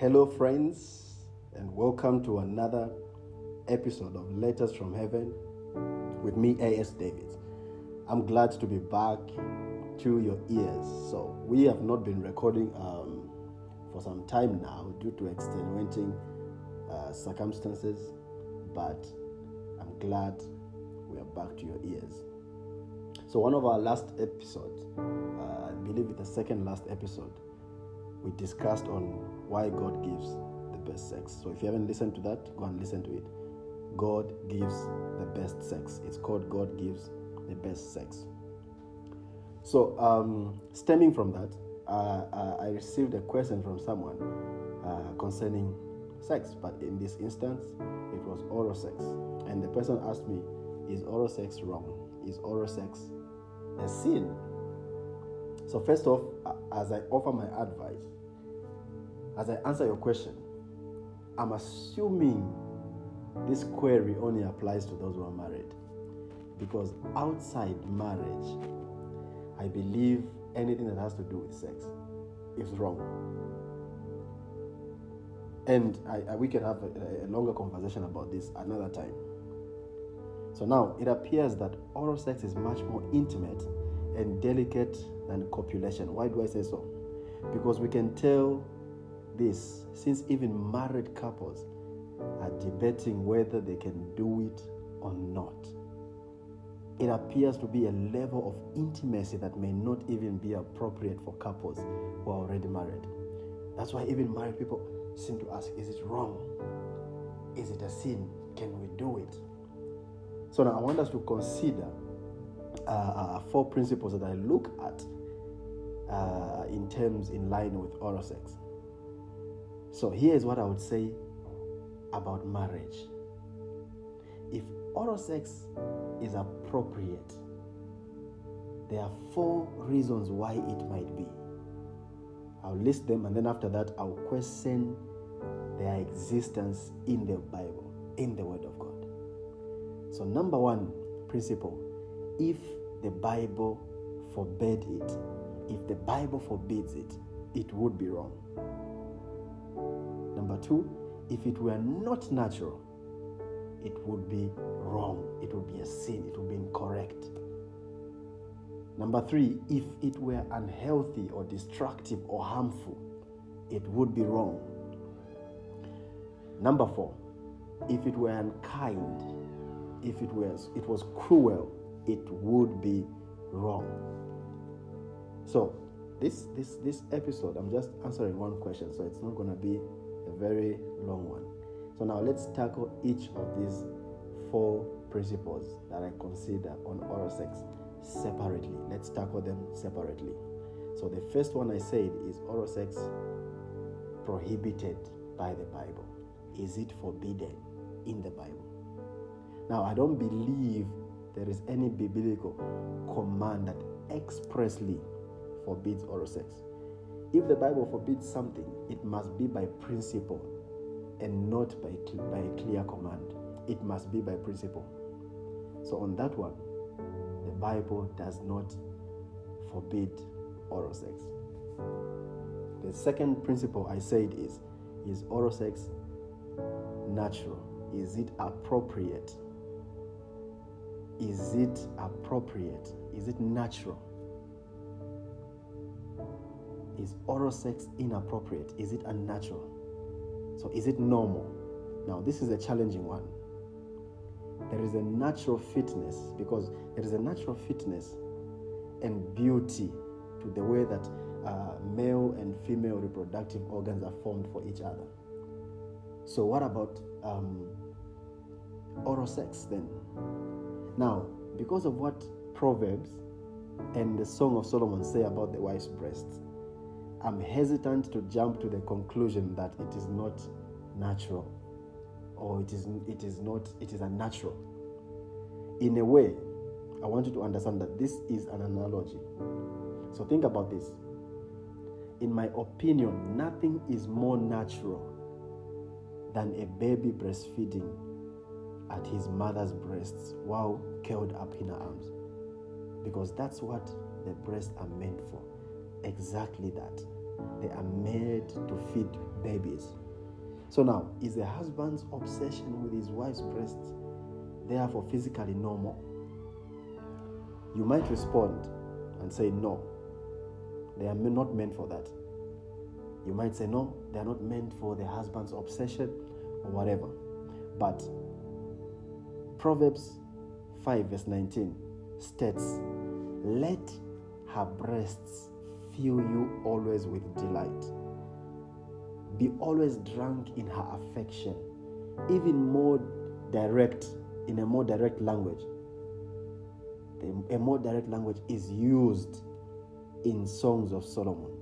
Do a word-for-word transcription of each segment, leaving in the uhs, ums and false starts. Hello friends, and welcome to another episode of Letters from Heaven with me, A S David. I'm glad to be back to your ears. So we have not been recording um, for some time now due to extenuating uh, circumstances, but I'm glad we are back to your ears. So one of our last episodes, uh, I believe it's the second last episode, we discussed on why God gives the best sex. So if you haven't listened to that, go and listen to it. God gives the best sex. It's called God gives the best sex. So um, stemming from that, uh, I received a question from someone uh, concerning sex, but in this instance, it was oral sex. And the person asked me, is oral sex wrong? Is oral sex a sin? So first off, as I offer my advice, as I answer your question, I'm assuming this query only applies to those who are married. Because outside marriage, I believe anything that has to do with sex is wrong. And I, I, we can have a, a longer conversation about this another time. So now, it appears that oral sex is much more intimate and delicate than copulation. Why do I say so? Because we can tell this, since even married couples are debating whether they can do it or not. It appears to be a level of intimacy that may not even be appropriate for couples who are already married. That's why even married people seem to ask, is it wrong? Is it a sin? Can we do it? So now I want us to consider uh, uh, four principles that I look at uh, in terms in line with oral sex. So here is what I would say about marriage. If oral sex is appropriate, there are four reasons why it might be. I'll list them, and then after that, I'll question their existence in the Bible, in the Word of God. So number one principle, if the Bible forbade it, if the Bible forbids it, it would be wrong. Number two, if it were not natural, it would be wrong. It would be a sin. It would be incorrect. Number three, if it were unhealthy or destructive or harmful, it would be wrong. Number four, if it were unkind, if it was, it was cruel, it would be wrong. So this, this, this episode, I'm just answering one question, so it's not going to be a very long one. So now let's tackle each of these four principles that I consider on oral sex separately. Let's tackle them separately. So the first one I said is oral sex prohibited by the Bible. Is it forbidden in the Bible? Now I don't believe there is any biblical command that expressly forbids oral sex. If the Bible forbids something, it must be by principle and not by, by a clear command. It must be by principle. So on that one, the Bible does not forbid oral sex. The second principle I said is, is oral sex natural? Is it appropriate? Is it appropriate? Is it natural? Is oral sex inappropriate? Is it unnatural? So is it normal? Now this is a challenging one. There is a natural fitness, because there is a natural fitness and beauty to the way that uh, male and female reproductive organs are formed for each other. So what about um, oral sex then? Now, because of what Proverbs and the Song of Solomon say about the wife's breasts, I'm hesitant to jump to the conclusion that it is not natural, or it is it is not it is unnatural. In a way, I want you to understand that this is an analogy. So think about this. In my opinion, nothing is more natural than a baby breastfeeding at his mother's breasts while curled up in her arms, because that's what the breasts are meant for. Exactly that. They are made to feed babies. So now, is a husband's obsession with his wife's breast therefore physically normal? You might respond and say, no, they are not meant for that. You might say, no, they are not meant for the husband's obsession or whatever. But Proverbs five verse nineteen states, let her breasts fill you always with delight. Be always drunk in her affection, even more direct, in a more direct language. A more direct language is used in Songs of Solomon.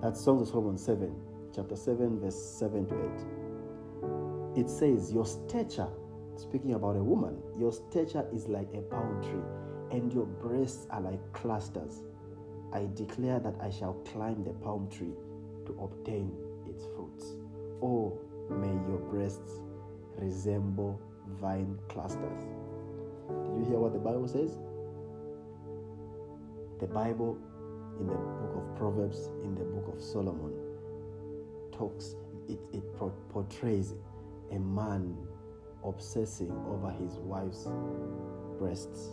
That's Songs of Solomon seven, chapter seven, verse seven to eight. It says, your stature, speaking about a woman, your stature is like a palm tree, and your breasts are like clusters. I declare that I shall climb the palm tree to obtain its fruits. Oh, may your breasts resemble vine clusters. Did you hear what the Bible says? The Bible, in the book of Proverbs, in the book of Solomon, talks, it, it portrays a man obsessing over his wife's breasts.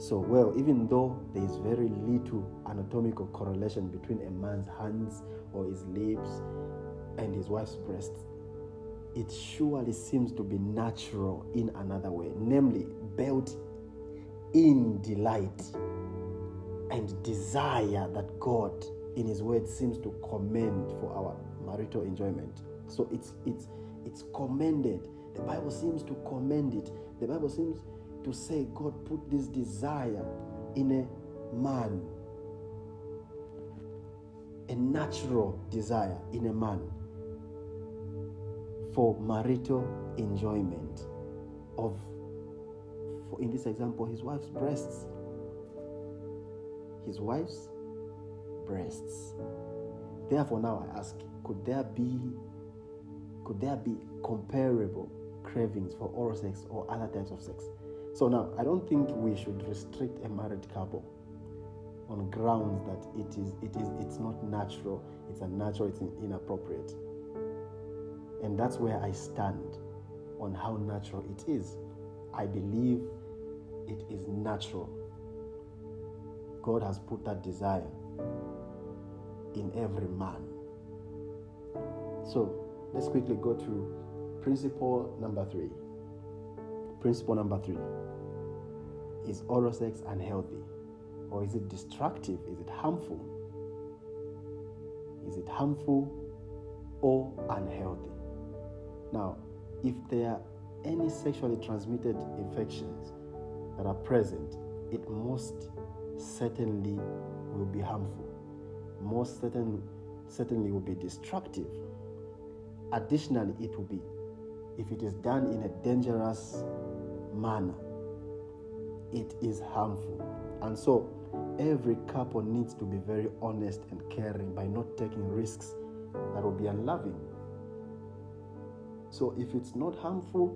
So, well, even though there is very little anatomical correlation between a man's hands or his lips and his wife's breasts, it surely seems to be natural in another way, namely built in delight and desire that God, in His Word, seems to commend for our marital enjoyment. So it's it's it's commended. The Bible seems to commend it. The Bible seems to say God put this desire in a man, a natural desire in a man for marital enjoyment of, for in this example, his wife's breasts. His wife's breasts. Therefore, now I ask, could there be could there be comparable cravings for oral sex or other types of sex? So now, I don't think we should restrict a married couple on grounds that it is, it is, it's not natural, it's unnatural, it's inappropriate. And that's where I stand on how natural it is. I believe it is natural. God has put that desire in every man. So let's quickly go to principle number three. Principle number three. Is oral sex unhealthy, or is it destructive? Is it harmful? Is it harmful or unhealthy? Now, if there are any sexually transmitted infections that are present, it most certainly will be harmful. Most certain, certainly will be destructive. Additionally, it will be, if it is done in a dangerous manner, it is harmful. And so every couple needs to be very honest and caring by not taking risks that will be unloving. So if it's not harmful,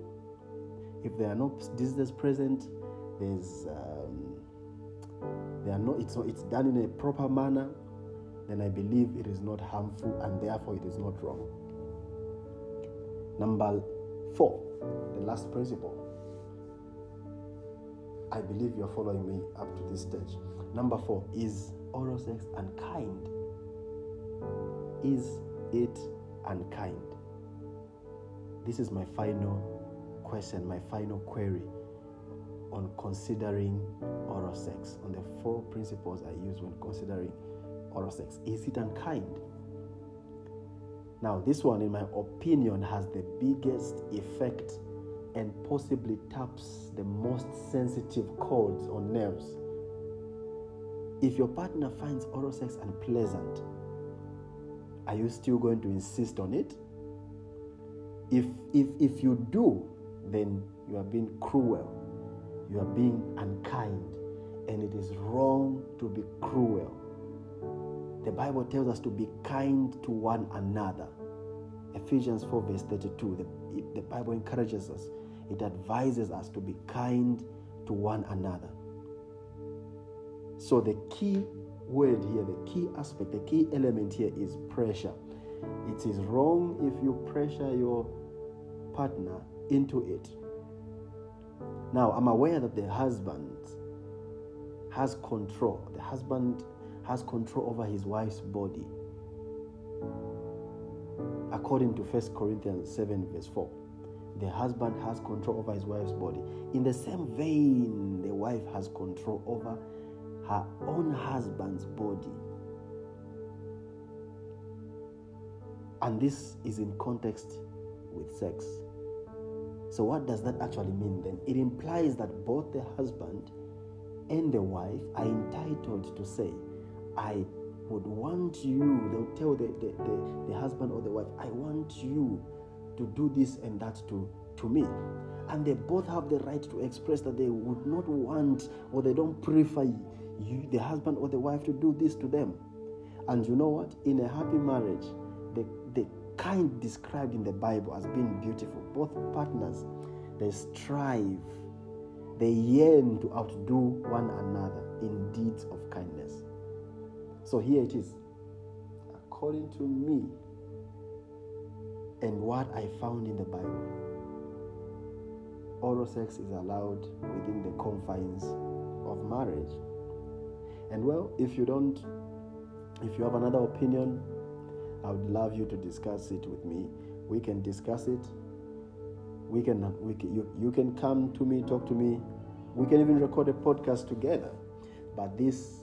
if there are no diseases present, there's um, there are no it's not, it's done in a proper manner, then I believe it is not harmful, and therefore it is not wrong. Number four, the last principle. I believe you're following me up to this stage. Number four, is oral sex unkind? Is it unkind? This is my final question, my final query on considering oral sex, on the four principles I use when considering oral sex. Is it unkind? Now, this one, in my opinion, has the biggest effect and possibly taps the most sensitive chords or nerves. If your partner finds oral sex unpleasant, are you still going to insist on it? If if if you do, then you are being cruel, you are being unkind, and it is wrong to be cruel. The Bible tells us to be kind to one another. Ephesians four verse thirty-two, the, it, the Bible encourages us. It advises us to be kind to one another. So the key word here, the key aspect, the key element here is pressure. It is wrong if you pressure your partner into it. Now, I'm aware that the husband has control. The husband has control over his wife's body, according to First Corinthians seven, verse four. The husband has control over his wife's body. In the same vein, the wife has control over her own husband's body. And this is in context with sex. So what does that actually mean then? It implies that both the husband and the wife are entitled to say, I would want you, they'll tell the, the, the, the husband or the wife, I want you to do this and that to, to me. And they both have the right to express that they would not want, or they don't prefer you, the husband or the wife, to do this to them. And you know what? In a happy marriage, the, the kind described in the Bible as being beautiful, both partners, they strive, they yearn to outdo one another in deeds of kindness. So here it is. According to me and what I found in the Bible, oral sex is allowed within the confines of marriage. And well, if you don't, if you have another opinion, I would love you to discuss it with me. We can discuss it. We can, we can you, you can come to me, talk to me. We can even record a podcast together. But this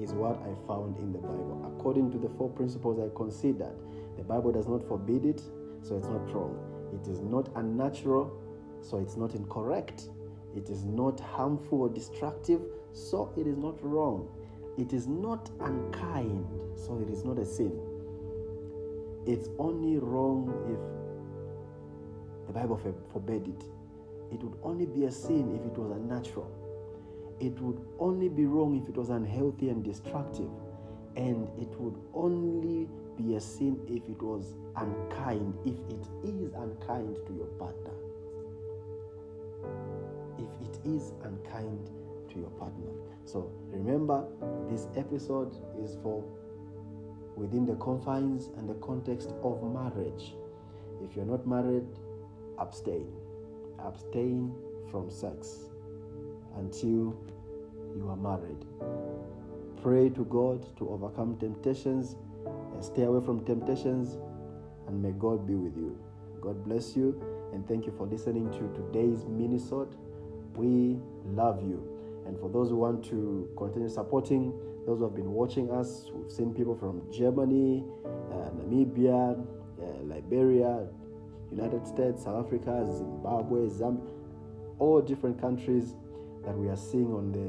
is what I found in the Bible. According to the four principles I considered, the Bible does not forbid it, so it's not wrong. It is not unnatural, so it's not incorrect. It is not harmful or destructive, so it is not wrong. It is not unkind, so it is not a sin. It's only wrong if the Bible forbade it. It would only be a sin if it was unnatural. It would only be wrong if it was unhealthy and destructive. And it would only be a sin if it was unkind, if it is unkind to your partner. If it is unkind to your partner. So remember, this episode is for within the confines and the context of marriage. If you're not married, abstain. Abstain from sex until you are married. Pray to God to overcome temptations and stay away from temptations, and may God be with you. God bless you, and thank you for listening to today's minisode. We love you. And for those who want to continue supporting, those who have been watching us, we've seen people from Germany, uh, Namibia, uh, Liberia, United States, South Africa, Zimbabwe, Zambia, all different countries that we are seeing on the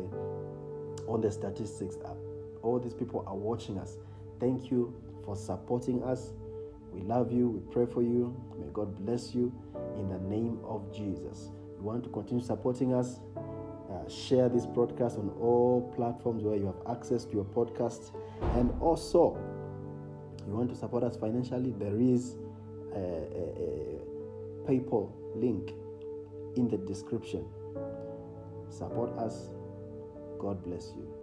on the statistics app. All these people are watching us. Thank you for supporting us. We love you. We pray for you. May God bless you in the name of Jesus. You want to continue supporting us? Uh, share this broadcast on all platforms where you have access to your podcast. And also, you want to support us financially, there is a, a, a PayPal link in the description. Support us. God bless you.